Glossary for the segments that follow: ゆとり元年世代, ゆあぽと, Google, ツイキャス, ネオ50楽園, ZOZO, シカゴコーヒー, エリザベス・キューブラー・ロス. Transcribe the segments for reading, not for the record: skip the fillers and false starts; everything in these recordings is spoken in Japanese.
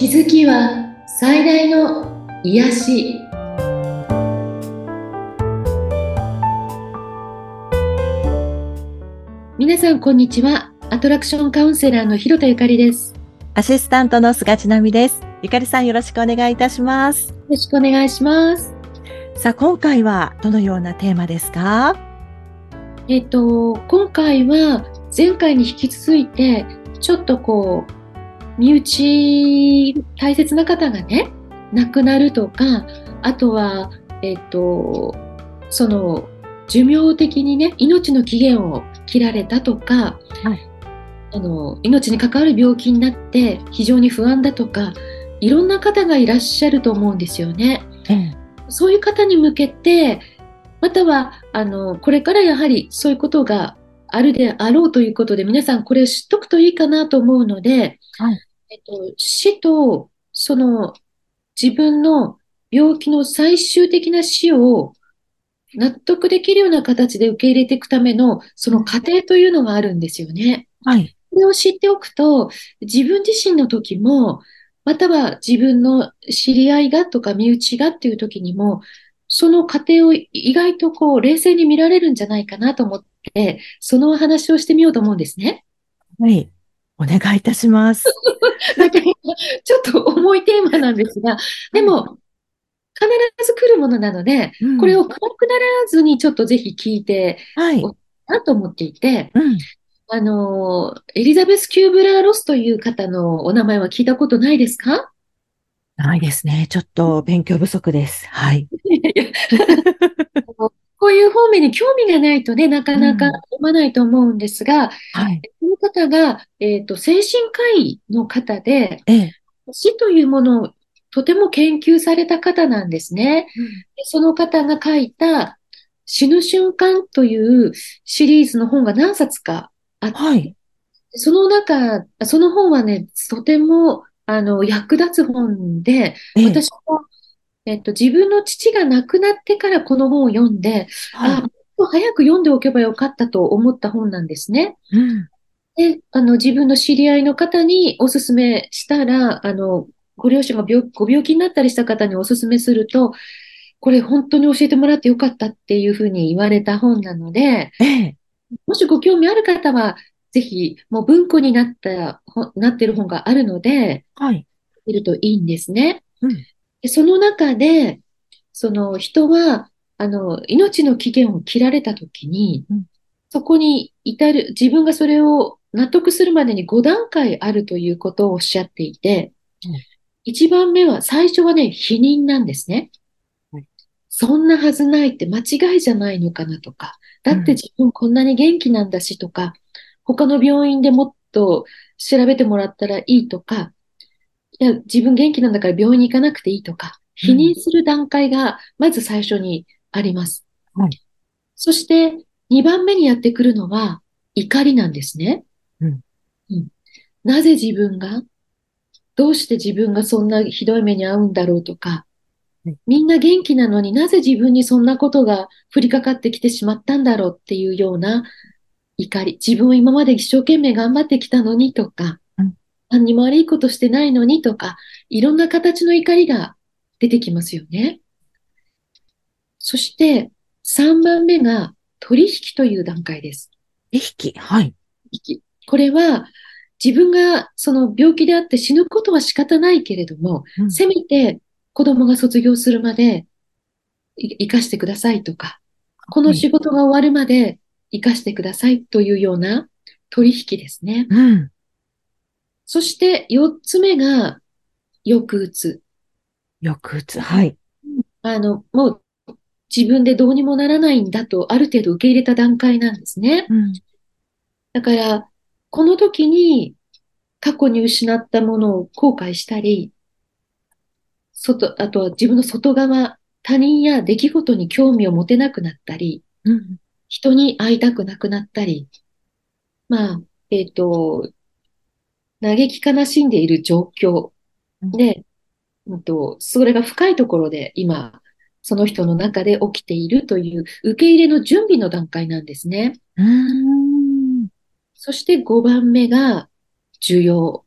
気づきは最大の癒し。皆さんこんにちは。アトラクションカウンセラーの広田ゆかりです。アシスタントの菅千奈美です。ゆかりさん、よろしくお願いいたします。よろしくお願いします。さあ、今回はどのようなテーマですか？今回は前回に引き続いて、ちょっと身内大切な方がね、亡くなるとか、あとはその寿命的にね、命の期限を切られたとか、はい、命に関わる病気になって非常に不安だとか、いろんな方がいらっしゃると思うんですよね。そういう方に向けて、またはこれからやはりそういうことがあるであろうということで、皆さんこれ知っとくといいかなと思うので、はい、死とその自分の病気の最終的な死を納得できるような形で受け入れていくためのその過程というのがあるんですよね。はい。これを知っておくと、自分自身の時も、または自分の知り合いがとか身内がっていう時にも、その過程を意外と冷静に見られるんじゃないかなと思って、そのお話をしてみようと思うんですね。はい。お願いいたします。だけどちょっと重いテーマなんですが、でも、必ず来るものなので、これを暗くならずにちょっとぜひ聞いておきたいなと思っていて、はい、エリザベス・キューブラー・ロスという方のお名前は聞いたことないですか？ないですね。ちょっと勉強不足です。はい。こういう方面に興味がないとね、なかなか読まないと思うんですが、はい、この方が、精神科医の方で、死というものをとても研究された方なんですね。で、その方が書いた死ぬ瞬間というシリーズの本が何冊かあって、はい、その本はね、とても役立つ本で、私も自分の父が亡くなってからこの本を読んで、はい、もっと早く読んでおけばよかったと思った本なんですね。で、自分の知り合いの方におすすめしたら、ご両親がご病気になったりした方におすすめすると、これ本当に教えてもらってよかったっていうふうに言われた本なので、もしご興味ある方は、ぜひもう文庫になっている本があるので、はい、見るといいんですね。その中で、人は、命の期限を切られたときに、そこに至る、自分がそれを納得するまでに5段階あるということをおっしゃっていて、1番目は、最初はね、否認なんですね。そんなはずないって、間違いじゃないのかなとか、だって自分こんなに元気なんだしとか、他の病院でもっと調べてもらったらいいとか、いや、自分元気なんだから病院に行かなくていいとか、否認する段階がまず最初にあります。そして2番目にやってくるのは怒りなんですね。なぜ自分が、どうして自分がそんなひどい目に遭うんだろうとか、みんな元気なのになぜ自分にそんなことが降りかかってきてしまったんだろうっていうような怒り。自分は今まで一生懸命頑張ってきたのにとか、何にも悪いことしてないのにとか、いろんな形の怒りが出てきますよね。そして3番目が取引という段階です。取引、はい。これは自分がその病気であって死ぬことは仕方ないけれども、せめて子供が卒業するまで生かしてくださいとか、この仕事が終わるまで生かしてくださいというような取引ですね。そして4つ目が抑うつ。抑うつ、はい。もう自分でどうにもならないんだとある程度受け入れた段階なんですね。だからこの時に過去に失ったものを後悔したり、あとは自分の外側、他人や出来事に興味を持てなくなったり、人に会いたくなくなったり、嘆き悲しんでいる状況で、それが深いところで今、その人の中で起きているという受け入れの準備の段階なんですね。そして5番目が受容。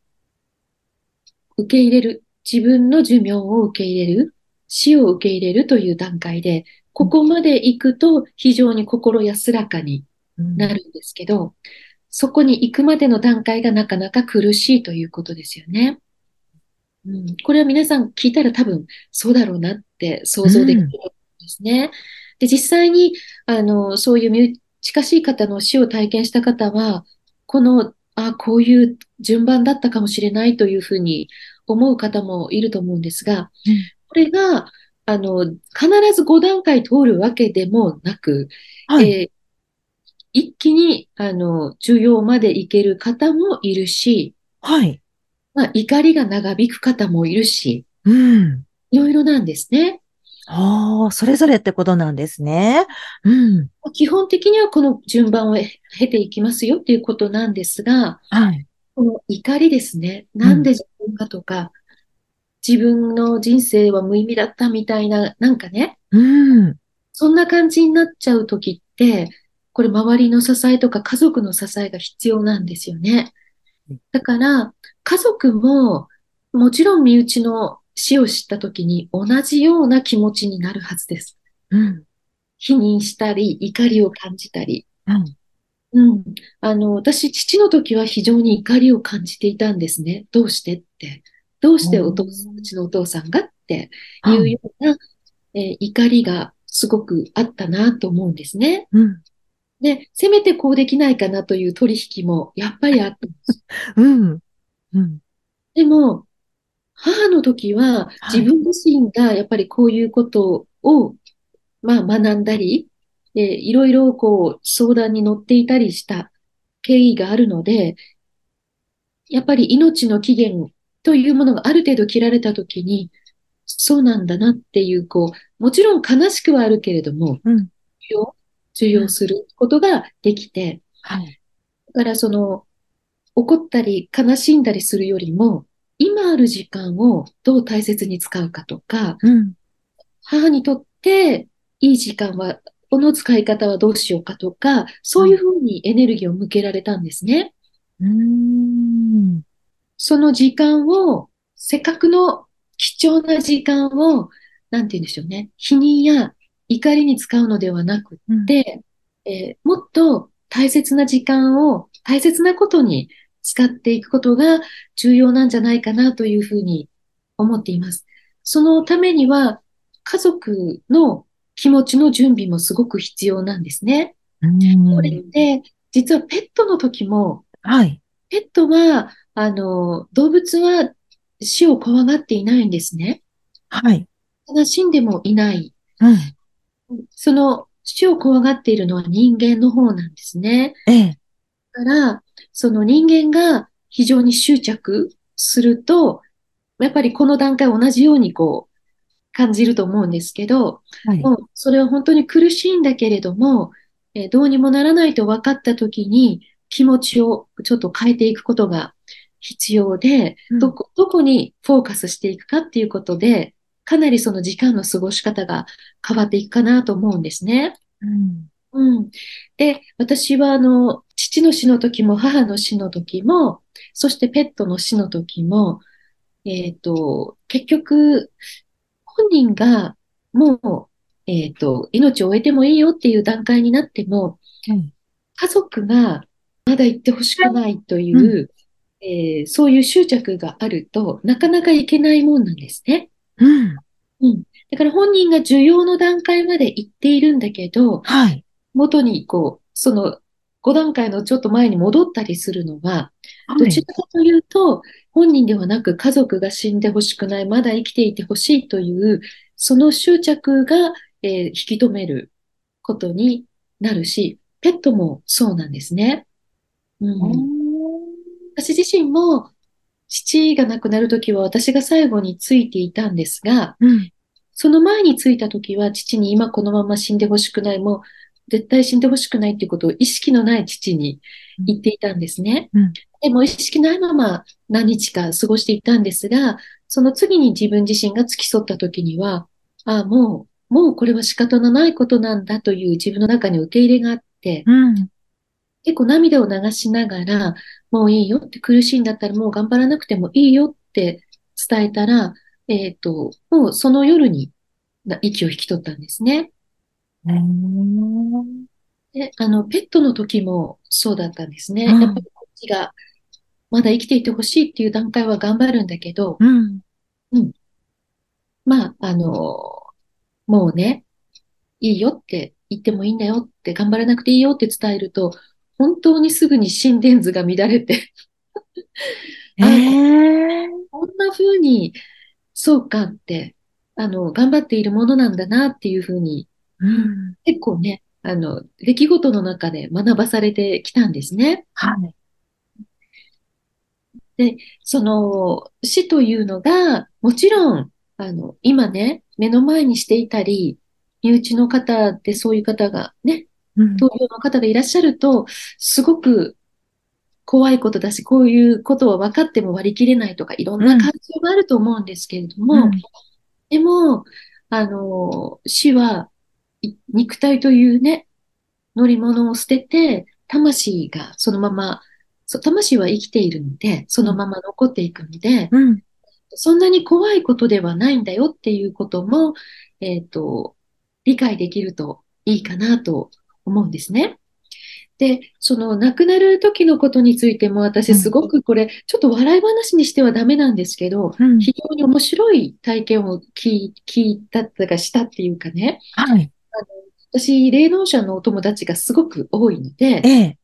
受け入れる。自分の寿命を受け入れる、死を受け入れるという段階で、ここまで行くと非常に心安らかになるんですけど、そこに行くまでの段階がなかなか苦しいということですよね。これは皆さん聞いたら多分そうだろうなって想像できるんですね。で、実際にそういう近しい方の死を体験した方は、こういう順番だったかもしれないというふうに思う方もいると思うんですが、これが必ず5段階通るわけでもなく、一気に寿命までいける方もいるし、怒りが長引く方もいるし、いろいろなんですね。それぞれってことなんですね。基本的にはこの順番を経ていきますよっていうことなんですが、この怒りですね。なんで自分かとか、自分の人生は無意味だったみたいな、なんかね、そんな感じになっちゃうときって、これ周りの支えとか家族の支えが必要なんですよね。だから家族ももちろん身内の死を知ったときに同じような気持ちになるはずです。否認したり、怒りを感じたり。私、父の時は非常に怒りを感じていたんですね。どうしてって。どうしてうちのお父さんがっていうような、怒りがすごくあったなと思うんですね。で、せめてこうできないかなという取引もやっぱりあったんです。でも、母の時は自分自身がやっぱりこういうことを、学んだり、いろいろ相談に乗っていたりした経緯があるので、やっぱり命の期限というものがある程度切られたときに、そうなんだなっていう、もちろん悲しくはあるけれども、受容することができて、だから怒ったり悲しんだりするよりも、今ある時間をどう大切に使うかとか、母にとっていい時間は、この使い方はどうしようかとか、そういうふうにエネルギーを向けられたんですね。その時間を、せっかくの貴重な時間を、なんて言うんでしょうね。否認や怒りに使うのではなくって、もっと大切な時間を大切なことに使っていくことが重要なんじゃないかなというふうに思っています。そのためには、家族の気持ちの準備もすごく必要なんですね。これって、実はペットの時も、ペットは、動物は死を怖がっていないんですね。悲しんでもいない。その死を怖がっているのは人間の方なんですね。だから、その人間が非常に執着すると、やっぱりこの段階同じように感じると思うんですけど、もうそれは本当に苦しいんだけれども、どうにもならないと分かったときに気持ちをちょっと変えていくことが必要で、どこにフォーカスしていくかっていうことで、かなりその時間の過ごし方が変わっていくかなと思うんですね。で、私は父の死の時も母の死の時も、そしてペットの死の時も、結局、本人がもう、命を終えてもいいよっていう段階になっても、家族がまだ行ってほしくないという、そういう執着があると、なかなか行けないもんなんですね。だから本人が受容の段階まで行っているんだけど、元にその5段階のちょっと前に戻ったりするのは、どちらかというと、本人ではなく家族が死んでほしくない、まだ生きていてほしいという、その執着が、引き止めることになるし、ペットもそうなんですね。私自身も、父が亡くなるときは私が最後についていたんですが、その前に着いたときは父に今このまま死んでほしくない、もう絶対死んでほしくないっていうことを意識のない父に言っていたんですね。でも意識ないまま何日か過ごしていたんですが、その次に自分自身が付き添ったときには、もうこれは仕方のないことなんだという自分の中に受け入れがあって、結構涙を流しながら、もういいよって、苦しいんだったらもう頑張らなくてもいいよって伝えたら、もうその夜に息を引き取ったんですね。で、ペットの時もそうだったんですね。やっぱりこっちが、まだ生きていてほしいっていう段階は頑張るんだけど、まあ、もうね、いいよって言ってもいいんだよって、頑張らなくていいよって伝えると、本当にすぐに心電図が乱れて、こんな風に、そうかって、頑張っているものなんだなっていう風に、結構ね、出来事の中で学ばされてきたんですね。はい。で、その死というのが、もちろん、今ね、目の前にしていたり、身内の方でそういう方がね、闘病の方がいらっしゃると、すごく怖いことだし、こういうことは分かっても割り切れないとか、いろんな感情があると思うんですけれども、でも、死は、肉体というね、乗り物を捨てて、魂がそのまま、魂は生きているので、そのまま残っていくので、そんなに怖いことではないんだよっていうことも、理解できるといいかなと思うんですね。で、その亡くなる時のことについても私すごくこれ、ちょっと笑い話にしてはダメなんですけど、非常に面白い体験を聞いたとかしたっていうかね、私、霊能者のお友達がすごく多いので、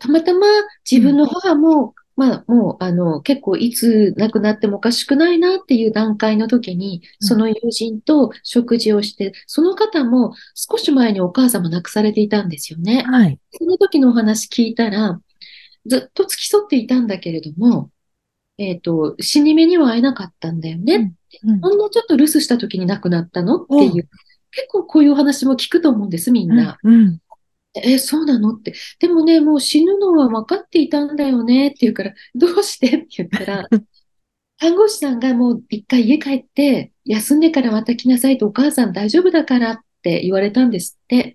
たまたま自分の母も、まあ、もう、結構いつ亡くなってもおかしくないなっていう段階の時に、その友人と食事をして、その方も少し前にお母様亡くされていたんですよね。その時のお話聞いたら、ずっと付き添っていたんだけれども、死に目には会えなかったんだよね。ほんのちょっと留守した時に亡くなったのっていう。結構こういう話も聞くと思うんです、みんな。そうなのって。でもね、もう死ぬのは分かっていたんだよねって言うから、どうしてって言ったら、看護師さんがもう一回家帰って、休んでからまた来なさいとお母さん大丈夫だからって言われたんですって。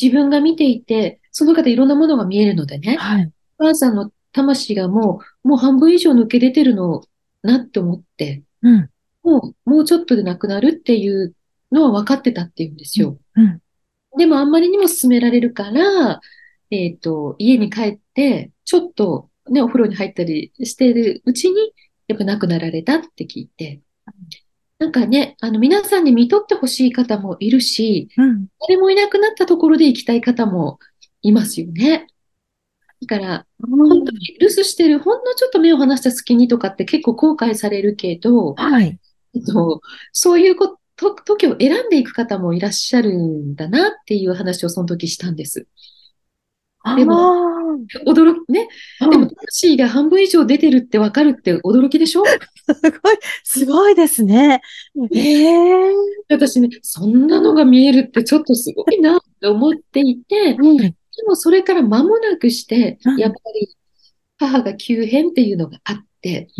自分が見ていて、その方いろんなものが見えるのでね、お母さんの魂がもう半分以上抜け出てるのなって思って、もうちょっとで亡くなるっていうのは分かってたっていうんですよ。でもあんまりにも勧められるから、家に帰って、ちょっとね、お風呂に入ったりしているうちに、やっぱ亡くなられたって聞いて。なんかね、皆さんに見とってほしい方もいるし、誰もいなくなったところで行きたい方もいますよね。だから、本当に留守してる、ほんのちょっと目を離した隙にとかって結構後悔されるけど、そういうこと、時を選んでいく方もいらっしゃるんだなっていう話をその時したんです。でも、驚くね。でも、魂が半分以上出てるってわかるって驚きでしょすごいですね。私ね、そんなのが見えるってちょっとすごいなって思っていて、でもそれから間もなくして、やっぱり母が急変っていうのがあって、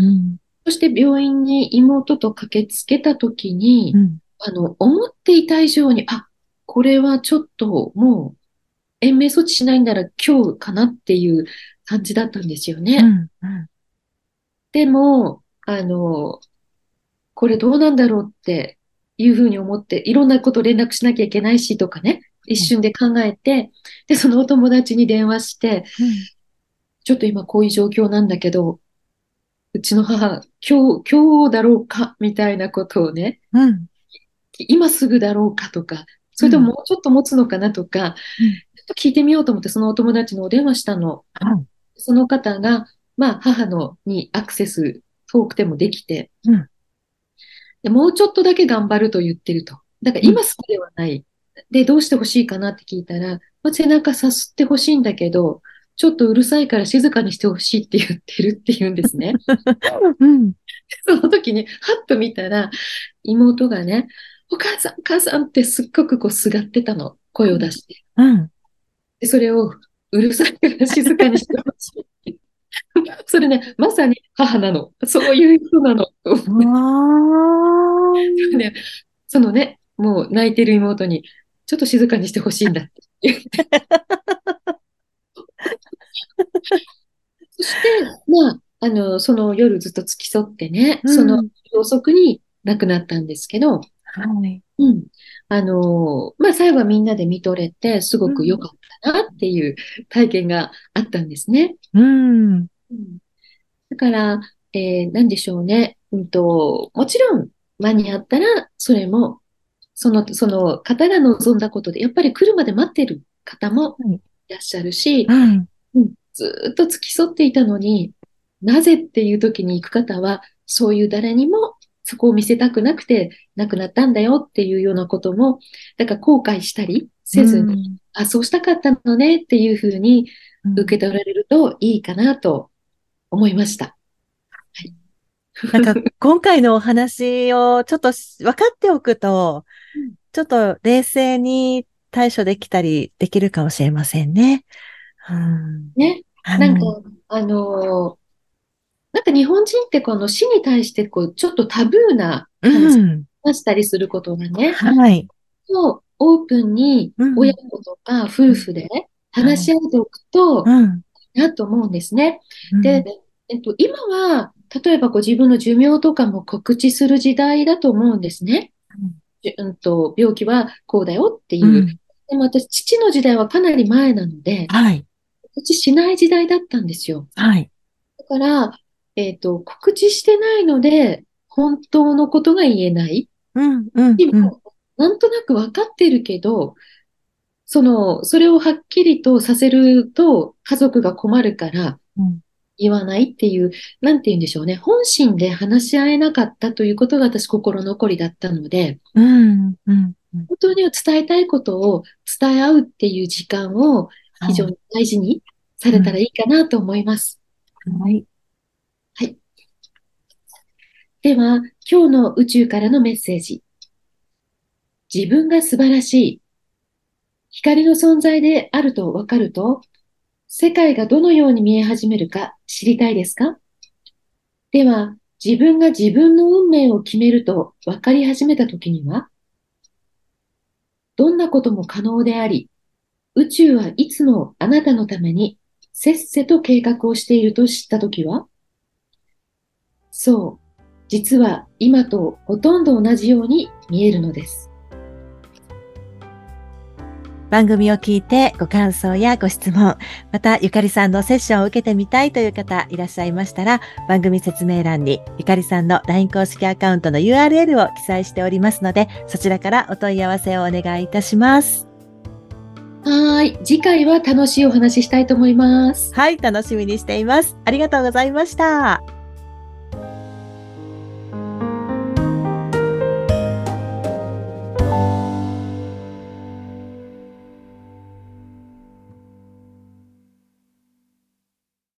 そして病院に妹と駆けつけたときに、思っていた以上に、これはちょっともう延命措置しないんなら今日かなっていう感じだったんですよね。でも、これどうなんだろうっていうふうに思って、いろんなこと連絡しなきゃいけないしとかね、一瞬で考えて、で、そのお友達に電話して、ちょっと今こういう状況なんだけど、うちの母、今日だろうかみたいなことをね、今すぐだろうかとか、それとももうちょっと持つのかなとか、ちょっと聞いてみようと思って、そのお友達のお電話したの。その方が、まあ、母のにアクセス遠くてもできて、で、もうちょっとだけ頑張ると言ってると。だから今すぐではない。で、どうしてほしいかなって聞いたら、背中さすってほしいんだけど、ちょっとうるさいから静かにしてほしいって言ってるって言うんですね。その時に、はっと見たら、妹がね、お母さん、お母さんってすっごくこうすがってたの、声を出して。でそれを、うるさいから静かにしてほしい。それね、まさに母なの。そういう人なの。そのね、もう泣いてる妹に、ちょっと静かにしてほしいんだって言って。そして、まあ、その夜ずっと付き添ってね、うん、その遅くに亡くなったんですけど、はい、うん。まあ、最後はみんなで見とれて、すごく良かったなっていう体験があったんですね。うん。うん、だから、なんでしょうね。もちろん、間に合ったら、それも、その方が望んだことで、やっぱり来るまで待ってる方もいらっしゃるし、うんうん、ずっと付き添っていたのに、なぜっていう時に行く方は、そういう誰にもそこを見せたくなくて亡くなったんだよっていうようなことも、だから後悔したりせずに、うん、あ、そうしたかったのねっていうふうに受け取られるといいかなと思いました。はい。なんか今回のお話をちょっと分かっておくと、ちょっと冷静に対処できたりできるかもしれませんね。うん、ね。なんか、なんか日本人ってこの死に対してこうちょっとタブーな話をしたりすることがね、うん、はい。オープンに親子とか夫婦で話し合っておくと、なと思うんですね。うん、で、今は、例えばこう自分の寿命とかも告知する時代だと思うんですね。病気はこうだよっていう。うん、でも私、父の時代はかなり前なので、はい、告知しない時代だったんですよ。はい、だから、告知してないので、本当のことが言えない。うんうんうん、でも、なんとなく分かってるけど、それをはっきりとさせると家族が困るから、言わないっていう、なんて言うんでしょうね。本心で話し合えなかったということが私心残りだったので、うんうんうん、本当に伝えたいことを伝え合うっていう時間を非常に大事にされたらいいかなと思います。はい。はい。では、今日の宇宙からのメッセージ。自分が素晴らしい。光の存在であるとわかると、世界がどのように見え始めるか知りたいですか？では、自分が自分の運命を決めると分かり始めたときには、どんなことも可能であり、宇宙はいつもあなたのためにせっせと計画をしていると知ったときは、そう、実は今とほとんど同じように見えるのです。番組を聞いてご感想やご質問、またゆかりさんのセッションを受けてみたいという方いらっしゃいましたら、番組説明欄にゆかりさんの LINE 公式アカウントの URL を記載しておりますので、そちらからお問い合わせをお願いいたします。はい、次回は楽しいお話ししたいと思います。はい、楽しみにしています。ありがとうございました。